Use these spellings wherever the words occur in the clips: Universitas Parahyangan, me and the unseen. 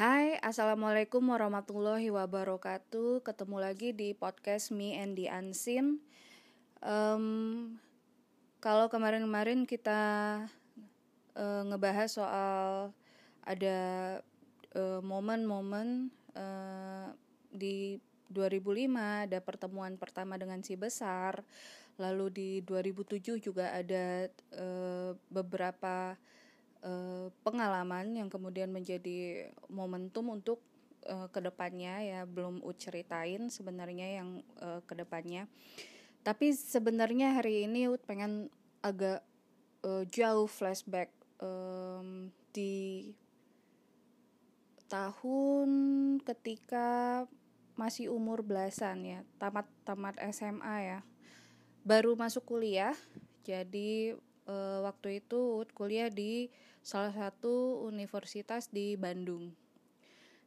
Hai, Assalamualaikum warahmatullahi wabarakatuh. Ketemu lagi di podcast Me and the Unseen. Kalau kemarin-kemarin kita ngebahas soal ada momen-momen di 2005 ada pertemuan pertama dengan si besar. Lalu di 2007 juga ada beberapa pengalaman yang kemudian menjadi momentum untuk kedepannya, ya belum uceritain sebenarnya yang kedepannya. Tapi sebenarnya hari ini pengen agak jauh flashback di tahun ketika masih umur belasan, ya tamat SMA, ya baru masuk kuliah. Jadi waktu itu kuliah di salah satu universitas di Bandung.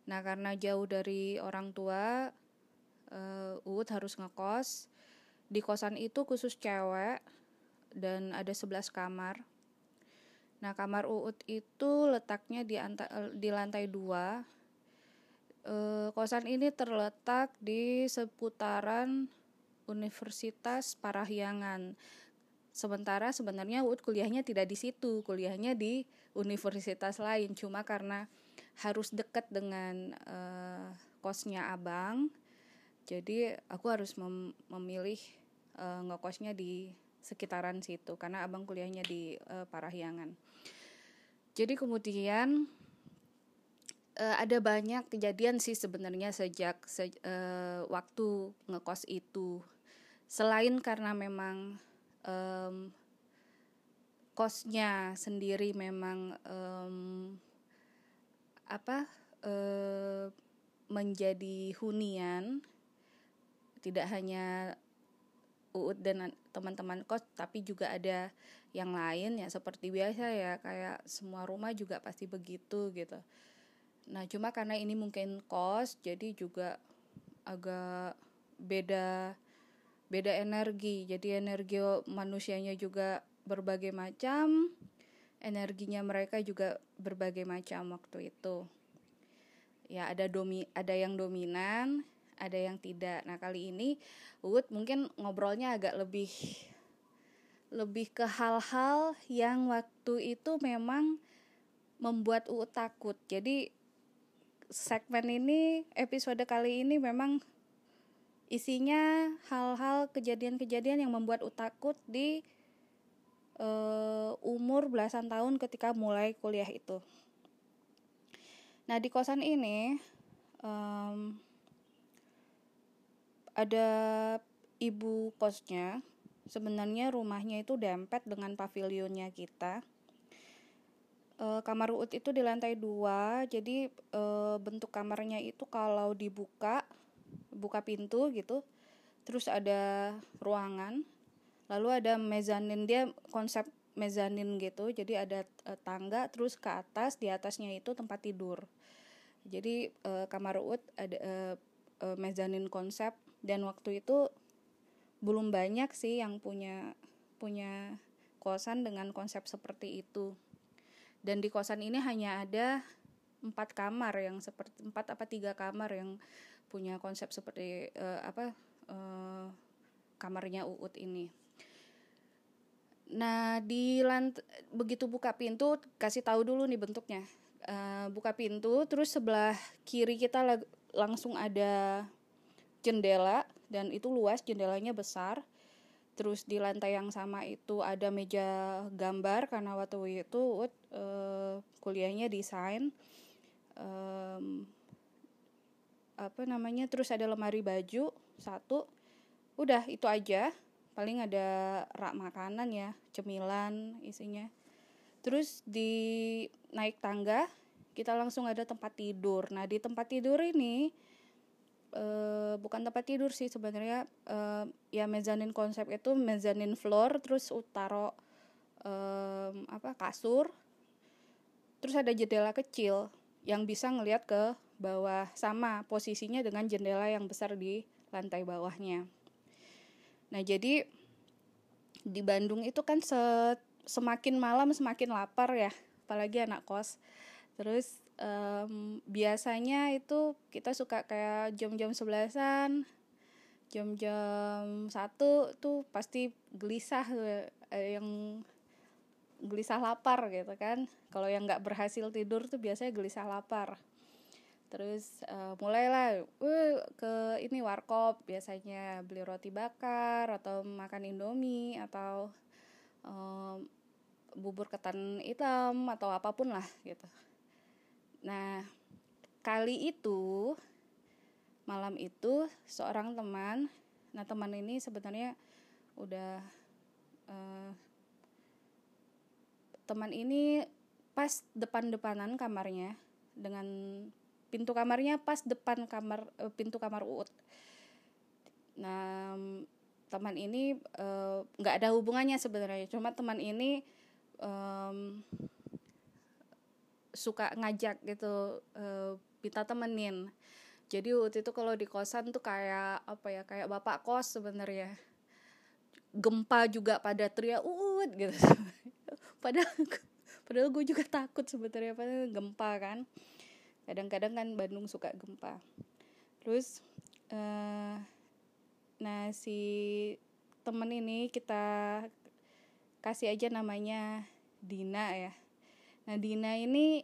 Nah, karena jauh dari orang tua, harus ngekos. Di kosan itu khusus cewek dan ada 11 kamar. Nah, kamar Uut itu letaknya di lantai 2. Kosan ini terletak di seputaran Universitas Parahyangan. Sementara sebenarnya Uut kuliahnya tidak di situ, kuliahnya di universitas lain. Cuma karena harus dekat dengan kosnya abang, jadi aku harus memilih ngekosnya di sekitaran situ karena abang kuliahnya di Parahyangan. Jadi kemudian ada banyak kejadian sih sebenarnya sejak waktu ngekos itu. Selain karena memang kosnya sendiri memang menjadi hunian, tidak hanya Uut dan teman-teman kos, tapi juga ada yang lain, ya seperti biasa, ya kayak semua rumah juga pasti begitu gitu. Nah, cuma karena ini mungkin kos, jadi juga agak beda energi. Jadi energi manusianya juga berbagai macam, energinya mereka juga berbagai macam waktu itu. Ya ada yang dominan, ada yang tidak. Nah, kali ini Uut mungkin ngobrolnya agak lebih ke hal-hal yang waktu itu memang membuat Uut takut. Jadi episode kali ini memang isinya hal-hal kejadian-kejadian yang membuat Uut takut di umur belasan tahun ketika mulai kuliah itu. Nah, di kosan ini ada ibu kosnya. Sebenarnya rumahnya itu dempet dengan pavilionnya kita. Kamar Uut itu di lantai 2, jadi bentuk kamarnya itu kalau buka pintu gitu, terus ada ruangan, lalu ada mezanin, dia konsep mezanin gitu, jadi ada tangga terus ke atas, di atasnya itu tempat tidur. Jadi kamar Uut ada mezanin konsep, dan waktu itu belum banyak sih yang punya kosan dengan konsep seperti itu. Dan di kosan ini hanya ada 3 kamar yang punya konsep seperti kamarnya Uut ini. Nah, begitu buka pintu, kasih tahu dulu nih bentuknya. Buka pintu, terus sebelah kiri kita langsung ada jendela, dan itu luas, jendelanya besar. Terus di lantai yang sama itu ada meja gambar karena waktu itu Uut kuliahnya desain. Terus ada lemari baju satu, udah itu aja, paling ada rak makanan, ya cemilan isinya. Terus di naik tangga kita langsung ada tempat tidur. Nah, di tempat tidur ini bukan tempat tidur sih sebenarnya, ya mezanin konsep itu mezanin floor, terus utaro kasur, terus ada jendela kecil yang bisa ngelihat ke bawah, sama posisinya dengan jendela yang besar di lantai bawahnya. Nah, jadi di Bandung itu kan semakin malam semakin lapar, ya apalagi anak kos. Terus biasanya itu kita suka kayak jam-jam 11-an, jam-jam 1 tuh pasti gelisah, yang gelisah lapar gitu kan. Kalau yang gak berhasil tidur tuh biasanya gelisah lapar. Terus mulailah ke ini warkop, biasanya beli roti bakar atau makan indomie atau bubur ketan hitam atau apapun lah gitu. Nah, kali itu malam itu seorang teman, nah teman ini sebenarnya udah teman ini pas depan-depanan kamarnya, dengan pintu kamarnya pas depan kamar pintu kamar Uut. Nah, teman ini nggak ada hubungannya sebenarnya, cuma teman ini suka ngajak gitu, minta temenin. Jadi waktu itu kalau di kosan tuh kayak apa ya, kayak bapak kos sebenarnya. Gempa juga pada teriak Uut gitu. Padahal gue juga takut sebenarnya, padahal gempa kan. Kadang-kadang kan Bandung suka gempa. Terus nah si temen ini kita kasih aja namanya Dina ya. Nah, Dina ini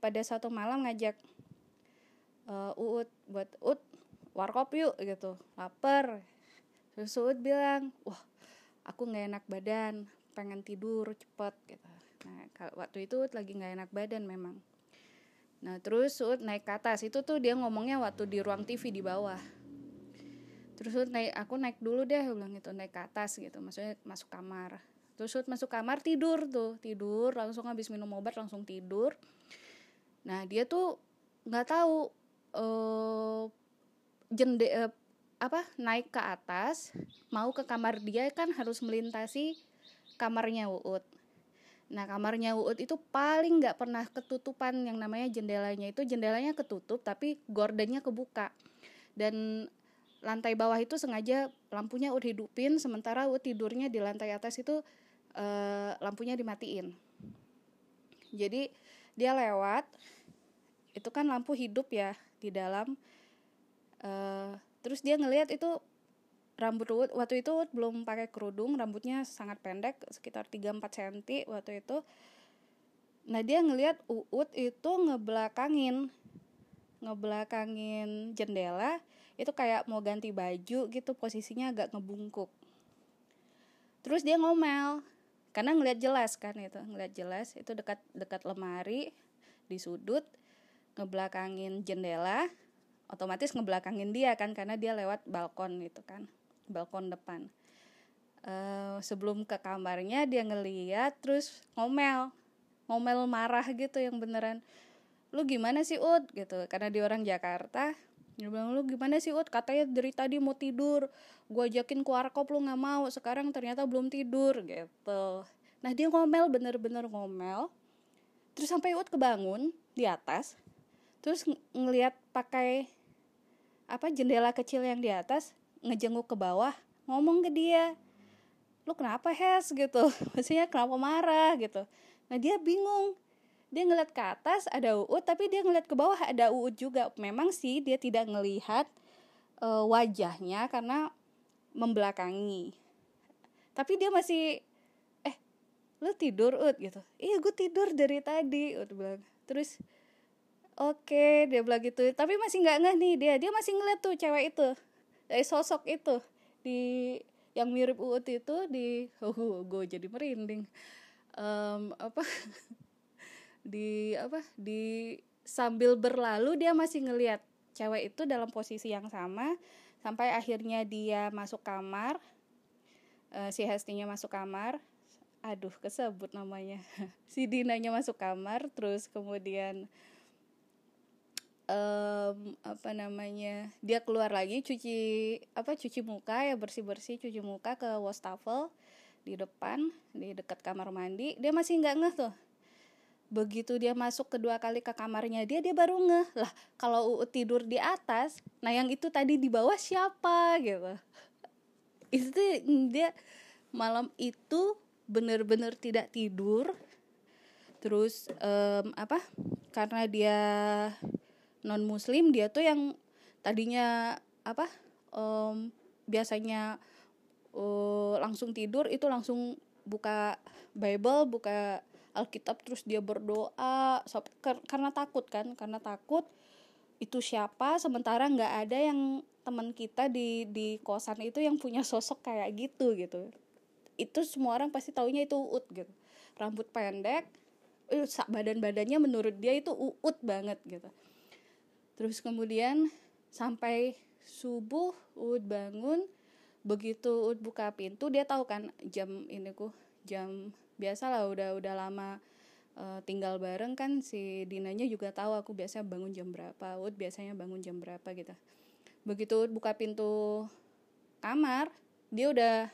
pada suatu malam ngajak Uut buat Uut warkop yuk gitu, lapar. Terus Uut bilang, wah aku nggak enak badan, pengen tidur cepet gitu. Nah, waktu itu Uut lagi nggak enak badan memang. Nah, terus Uut naik ke atas, itu tuh dia ngomongnya waktu di ruang TV di bawah. Terus Uut naik, aku naik dulu deh, bilang gitu, naik ke atas gitu, maksudnya masuk kamar. Terus Uut masuk kamar tidur langsung habis minum obat langsung tidur. Nah, dia tuh nggak tahu naik ke atas mau ke kamar dia kan harus melintasi kamarnya Uut. Nah, kamarnya Uut itu paling nggak pernah ketutupan yang namanya jendelanya, itu jendelanya ketutup tapi gordennya kebuka, dan lantai bawah itu sengaja lampunya Uut hidupin sementara Uut tidurnya di lantai atas itu lampunya dimatiin. Jadi dia lewat, itu kan lampu hidup ya di dalam. Terus dia ngelihat itu rambut Uut, waktu itu Uut belum pakai kerudung, rambutnya sangat pendek sekitar 3-4 cm waktu itu. Nah, dia ngelihat Uut itu ngebelakangin jendela, itu kayak mau ganti baju gitu, posisinya agak ngebungkuk. Terus dia ngomel karena ngelihat jelas kan, itu dekat lemari di sudut, ngebelakangin jendela, otomatis ngebelakangin dia kan karena dia lewat balkon gitu kan, balkon depan. Sebelum ke kamarnya dia ngeliat terus ngomel marah gitu, yang beneran lu gimana sih Ut gitu, karena dia orang Jakarta. Dia bilang, lu gimana sih Ut, katanya dari tadi mau tidur, gue ajakin ke warkop lu gak mau, sekarang ternyata belum tidur gitu. Nah, dia ngomel, bener-bener ngomel. Terus sampai Ut kebangun di atas, terus ngelihat pakai jendela kecil yang di atas, ngejenguk ke bawah, ngomong ke dia, lu kenapa Hes gitu, maksudnya kenapa marah gitu. Nah, dia bingung, dia ngeliat ke atas ada Uut, tapi dia ngeliat ke bawah ada Uut juga. Memang sih dia tidak ngelihat wajahnya karena membelakangi, tapi dia masih lu tidur Uut gitu. Iya, gue tidur dari tadi Uut bilang. Terus oke, dia bilang gitu, tapi masih nggak ngeh nih, dia masih ngeliat tuh cewek itu, sosok itu di yang mirip Uut itu di gue jadi merinding di sambil berlalu dia masih ngelihat cewek itu dalam posisi yang sama, sampai akhirnya dia masuk kamar, si Hestinya masuk kamar, si Dinanya masuk kamar. Terus kemudian dia keluar lagi cuci muka ya, bersih-bersih cuci muka ke wastafel di depan, di dekat kamar mandi. Dia masih nggak ngeh tuh. Begitu dia masuk kedua kali ke kamarnya dia baru ngeh, lah kalau Uut tidur di atas, nah yang itu tadi di bawah siapa gitu. Itu dia malam itu benar-benar tidak tidur, Terus karena dia non muslim, dia tuh yang tadinya biasanya langsung tidur itu langsung buka Bible, buka Alkitab, terus dia berdoa karena takut kan, karena takut itu siapa, sementara nggak ada yang teman kita di kosan itu yang punya sosok kayak gitu. Itu semua orang pasti taunya itu Uut gitu, rambut pendek, badannya menurut dia itu Uut banget gitu. Terus kemudian sampai subuh Uut bangun, begitu Uut buka pintu dia tahu kan jam biasa lah, udah lama tinggal bareng kan, si Dinanya juga tahu aku biasanya bangun jam berapa, Uut biasanya bangun jam berapa gitu. Begitu Uut buka pintu kamar, dia udah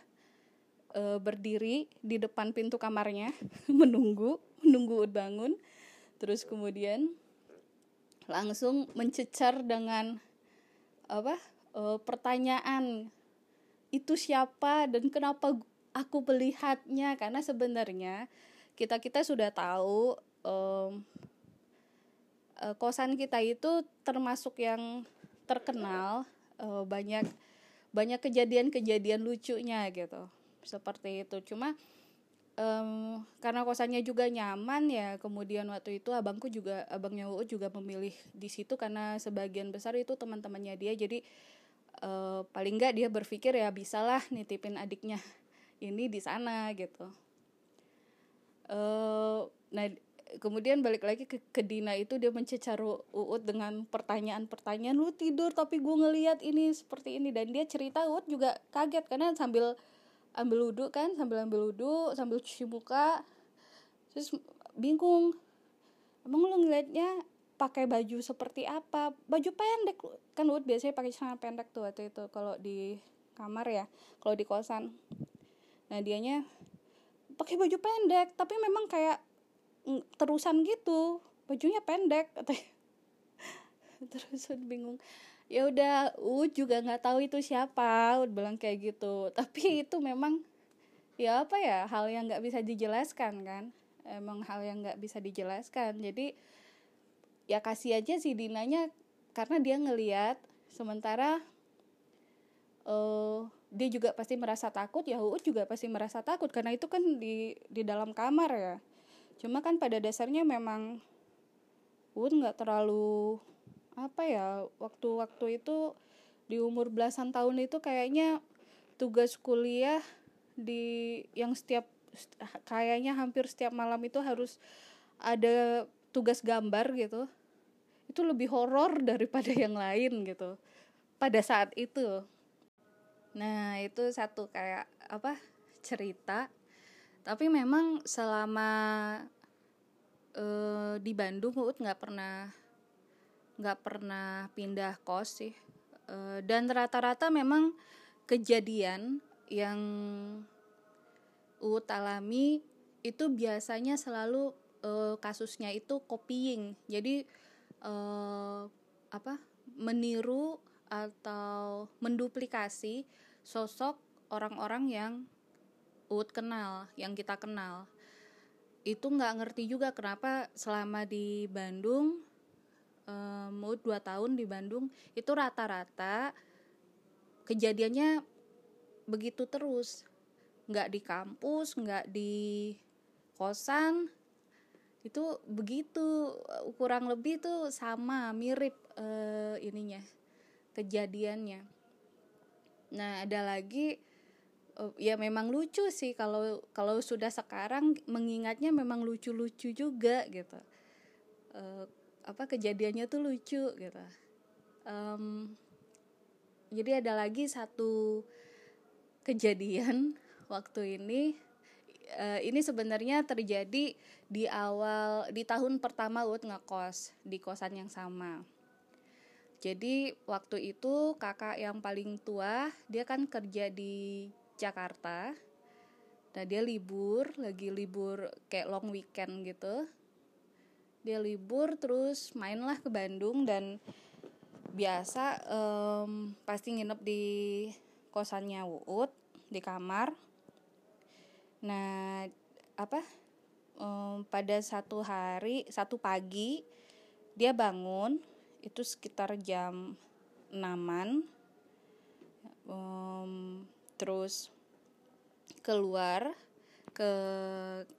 berdiri di depan pintu kamarnya menunggu Uut bangun. Terus kemudian langsung mencecar dengan pertanyaan, itu siapa dan kenapa aku melihatnya? Karena sebenarnya kita sudah tahu kosan kita itu termasuk yang terkenal banyak kejadian-kejadian lucunya gitu, seperti itu. Cuma karena kosannya juga nyaman ya, kemudian waktu itu abangnya Uut juga memilih di situ karena sebagian besar itu teman-temannya dia. Jadi paling enggak dia berpikir ya bisalah nitipin adiknya ini di sana gitu. Nah kemudian balik lagi ke Dina itu, dia mencecar Uut dengan pertanyaan, lu tidur tapi gue ngelihat ini seperti ini. Dan dia cerita, Uut juga kaget karena sambil ambil wudhu sambil cuci muka, terus bingung, emang lu ngelihatnya pakai baju seperti apa? Baju pendek kan, Uut biasanya pakai celana pendek tuh waktu itu kalau di kamar ya, kalau di kosan. Nah dianya pakai baju pendek tapi memang kayak terusan gitu, bajunya pendek katanya. Terus bingung, ya udah Uut juga nggak tahu itu siapa, Uut bilang kayak gitu. Tapi itu memang ya hal yang nggak bisa dijelaskan kan, emang hal yang nggak bisa dijelaskan. Jadi ya kasih aja si Dinanya karena dia ngelihat, sementara dia juga pasti merasa takut ya, Uut juga pasti merasa takut karena itu kan di dalam kamar ya. Cuma kan pada dasarnya memang Uut nggak terlalu waktu-waktu itu di umur belasan tahun itu kayaknya tugas kuliah kayaknya hampir setiap malam itu harus ada tugas gambar gitu. Itu lebih horor daripada yang lain gitu pada saat itu. Nah itu satu kayak cerita. Tapi memang selama di Bandung Uut nggak pernah pindah kos sih, dan rata-rata memang kejadian yang Uut alami itu biasanya selalu kasusnya itu copying. Jadi meniru atau menduplikasi sosok orang-orang yang Uut kenal, yang kita kenal. Itu nggak ngerti juga kenapa selama di Bandung, Uut 2 tahun di Bandung, itu rata-rata kejadiannya begitu terus. Nggak di kampus, nggak di kosan, itu begitu, kurang lebih tuh sama, mirip kejadiannya. Nah ada lagi, ya memang lucu sih kalau sudah sekarang mengingatnya memang lucu-lucu juga gitu. Kejadiannya tuh lucu gitu. Jadi ada lagi satu kejadian waktu ini. Ini sebenarnya terjadi di tahun pertama Uut ngekos di kosan yang sama. Jadi waktu itu kakak yang paling tua dia kan kerja di Jakarta. Nah dia libur kayak long weekend gitu. Dia libur terus mainlah ke Bandung dan biasa pasti nginep di kosannya Uut di kamar. Nah pada satu pagi dia bangun itu sekitar jam 6-an, terus keluar ke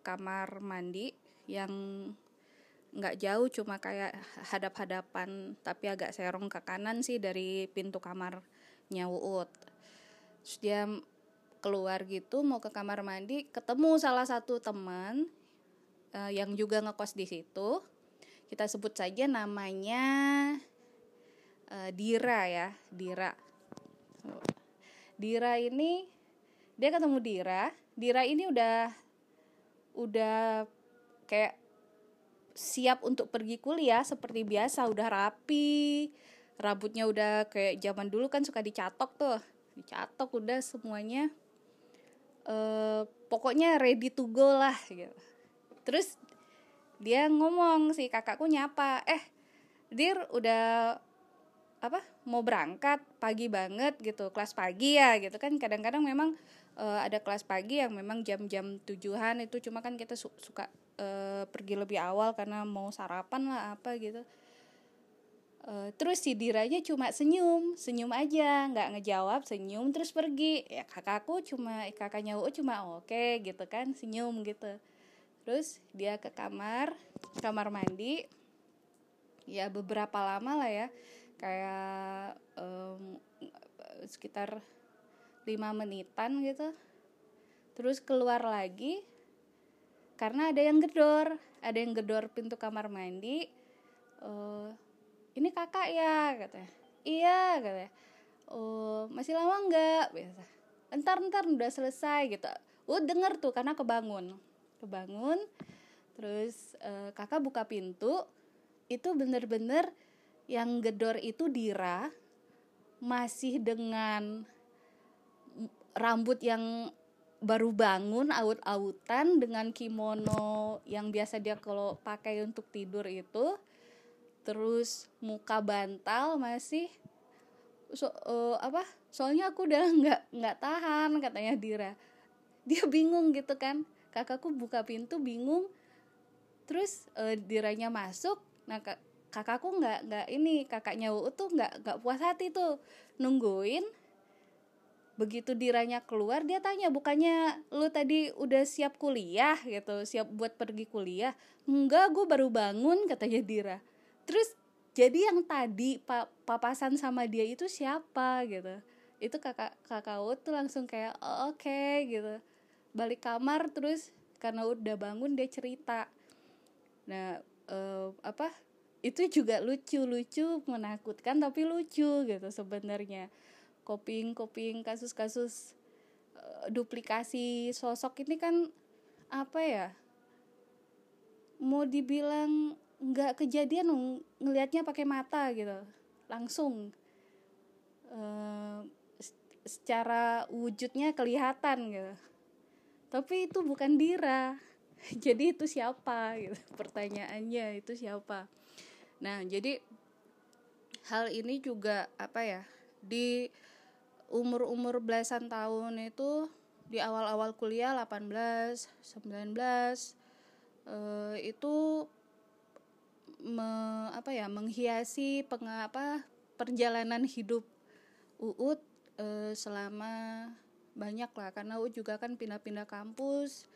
kamar mandi yang nggak jauh, cuma kayak hadap-hadapan tapi agak serong ke kanan sih dari pintu kamarnya Uut. Terus dia keluar gitu mau ke kamar mandi, ketemu salah satu teman yang juga ngekos di situ. Kita sebut saja namanya Dira ya, Dira. Dira ini, dia ketemu Dira. Dira ini udah kayak siap untuk pergi kuliah seperti biasa, udah rapi, rambutnya udah kayak zaman dulu kan suka dicatok, udah semuanya pokoknya ready to go lah gitu. Terus dia ngomong, si kakakku nyapa, Dir udah mau berangkat pagi banget gitu, kelas pagi ya gitu kan. Kadang-kadang memang ada kelas pagi yang memang jam-jam 7-an itu, cuma kan kita suka pergi lebih awal karena mau sarapan lah apa gitu. Terus si Diranya cuma senyum aja, nggak ngejawab, senyum terus pergi. Ya kakaknya Uu cuma oke gitu kan, senyum gitu. Terus dia ke kamar mandi, ya beberapa lama lah ya, kayak sekitar 5 menitan gitu. Terus keluar lagi karena ada yang gedor pintu kamar mandi. Ini kakak ya katanya. Iya katanya. Masih lama enggak? Biasa. Entar udah selesai gitu. Denger tuh karena kebangun. Terus kakak buka pintu. Itu bener-bener yang gedor itu Dira, masih dengan rambut yang baru bangun, awut-awutan, dengan kimono yang biasa dia kalau pakai untuk tidur itu. Terus muka bantal masih soalnya aku udah nggak tahan katanya Dira. Dia bingung gitu kan, kakakku buka pintu bingung. Terus Diranya masuk. Nah kakakku kakaknya Uu tuh nggak puas hati tuh, nungguin. Begitu Diranya keluar, dia tanya, bukannya lu tadi udah siap kuliah gitu, siap buat pergi kuliah? Enggak, gue baru bangun katanya Dira. Terus jadi yang tadi papasan sama dia itu siapa gitu? Itu kakak Uu tuh langsung kayak oke gitu, balik kamar. Terus karena udah bangun dia cerita. Nah itu juga lucu, menakutkan tapi lucu gitu sebenarnya. Copying kasus-kasus duplikasi sosok ini kan mau dibilang nggak kejadian, ngelihatnya pakai mata gitu langsung, secara wujudnya kelihatan gitu, tapi itu bukan Dira. Jadi itu siapa gitu, pertanyaannya itu siapa. Nah jadi hal ini juga di umur-umur belasan tahun itu, di awal-awal kuliah 18, 19 itu menghiasi perjalanan hidup Uut selama banyak lah, karena Uut juga kan pindah-pindah kampus,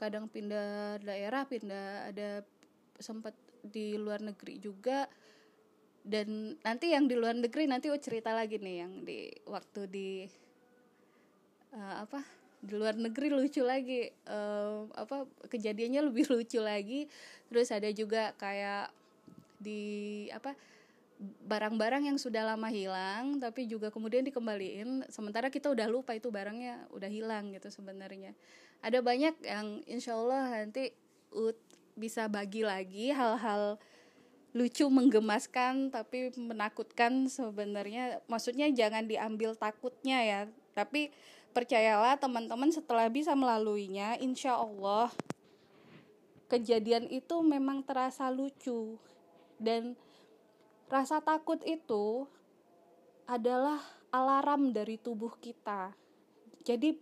kadang pindah daerah, ada sempat di luar negeri juga. Dan nanti yang di luar negeri nanti Uut cerita lagi nih, yang di waktu di luar negeri lucu lagi, kejadiannya lebih lucu lagi. Terus ada juga kayak di barang-barang yang sudah lama hilang tapi juga kemudian dikembaliin, sementara kita udah lupa itu barangnya udah hilang gitu sebenarnya. Ada banyak yang insyaallah nanti Uut bisa bagi lagi, hal-hal lucu, menggemaskan tapi menakutkan sebenarnya. Maksudnya jangan diambil takutnya ya, tapi percayalah teman-teman, setelah bisa melaluinya insya Allah kejadian itu memang terasa lucu. Dan rasa takut itu adalah alarm dari tubuh kita. Jadi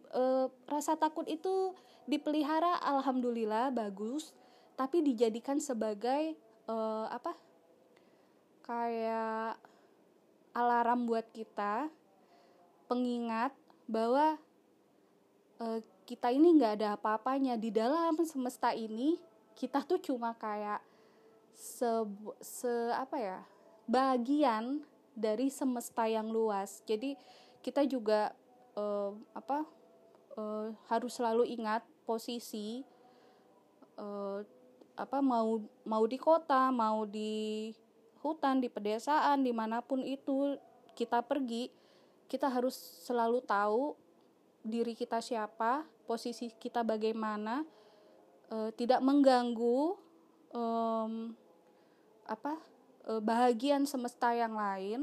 rasa takut itu dipelihara, alhamdulillah bagus. tapi dijadikan sebagai kayak alarm buat kita, pengingat bahwa kita ini nggak ada apa-apanya di dalam semesta ini. Kita tuh cuma kayak bagian dari semesta yang luas. Jadi kita juga harus selalu ingat posisi mau di kota, mau di hutan, di pedesaan, dimanapun itu kita pergi, kita harus selalu tahu diri kita siapa, posisi kita bagaimana, tidak mengganggu bahagian semesta yang lain,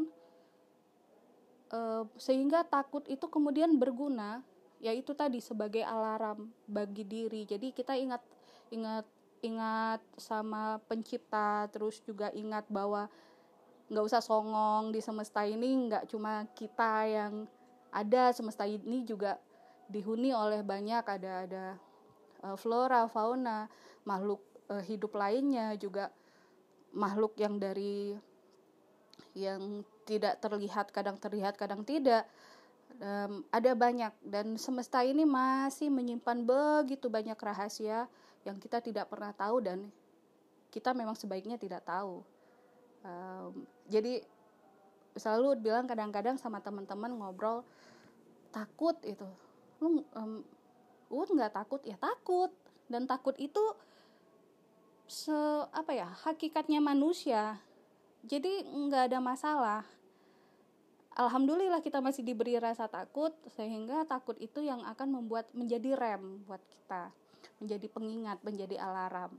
sehingga takut itu kemudian berguna, yaitu tadi sebagai alarm bagi diri. Jadi kita ingat sama pencipta, terus juga ingat bahwa nggak usah songong di semesta ini, nggak cuma kita yang ada, semesta ini juga dihuni oleh banyak, ada flora, fauna, makhluk hidup lainnya, juga makhluk yang dari yang tidak terlihat, kadang terlihat, kadang tidak, ada banyak, dan semesta ini masih menyimpan begitu banyak rahasia yang kita tidak pernah tahu dan kita memang sebaiknya tidak tahu. Jadi selalu bilang kadang-kadang sama teman-teman ngobrol, takut itu, nggak takut ya takut, dan takut itu hakikatnya manusia. Jadi nggak ada masalah. Alhamdulillah kita masih diberi rasa takut, sehingga takut itu yang akan membuat menjadi rem buat kita, menjadi pengingat, menjadi alarm.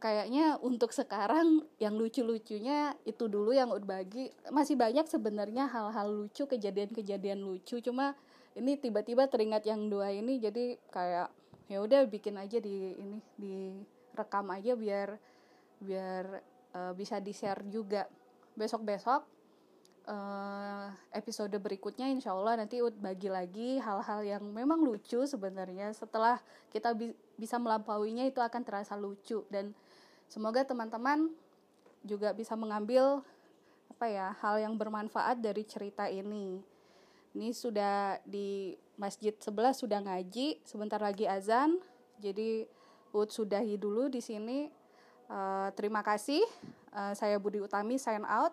Kayaknya untuk sekarang yang lucu-lucunya itu dulu yang berbagi. Masih banyak sebenarnya hal-hal lucu, kejadian-kejadian lucu. Cuma ini tiba-tiba teringat yang dua ini, jadi kayak ya udah bikin aja direkam aja biar bisa di-share juga. Besok-besok episode berikutnya insya Allah nanti bagi lagi hal-hal yang memang lucu sebenarnya. Setelah kita bisa melampauinya, itu akan terasa lucu, dan semoga teman-teman juga bisa mengambil hal yang bermanfaat dari cerita ini. Ini sudah di masjid sebelah sudah ngaji, sebentar lagi azan, jadi sudahi dulu di sini. Terima kasih. Saya Budi Utami, sign out.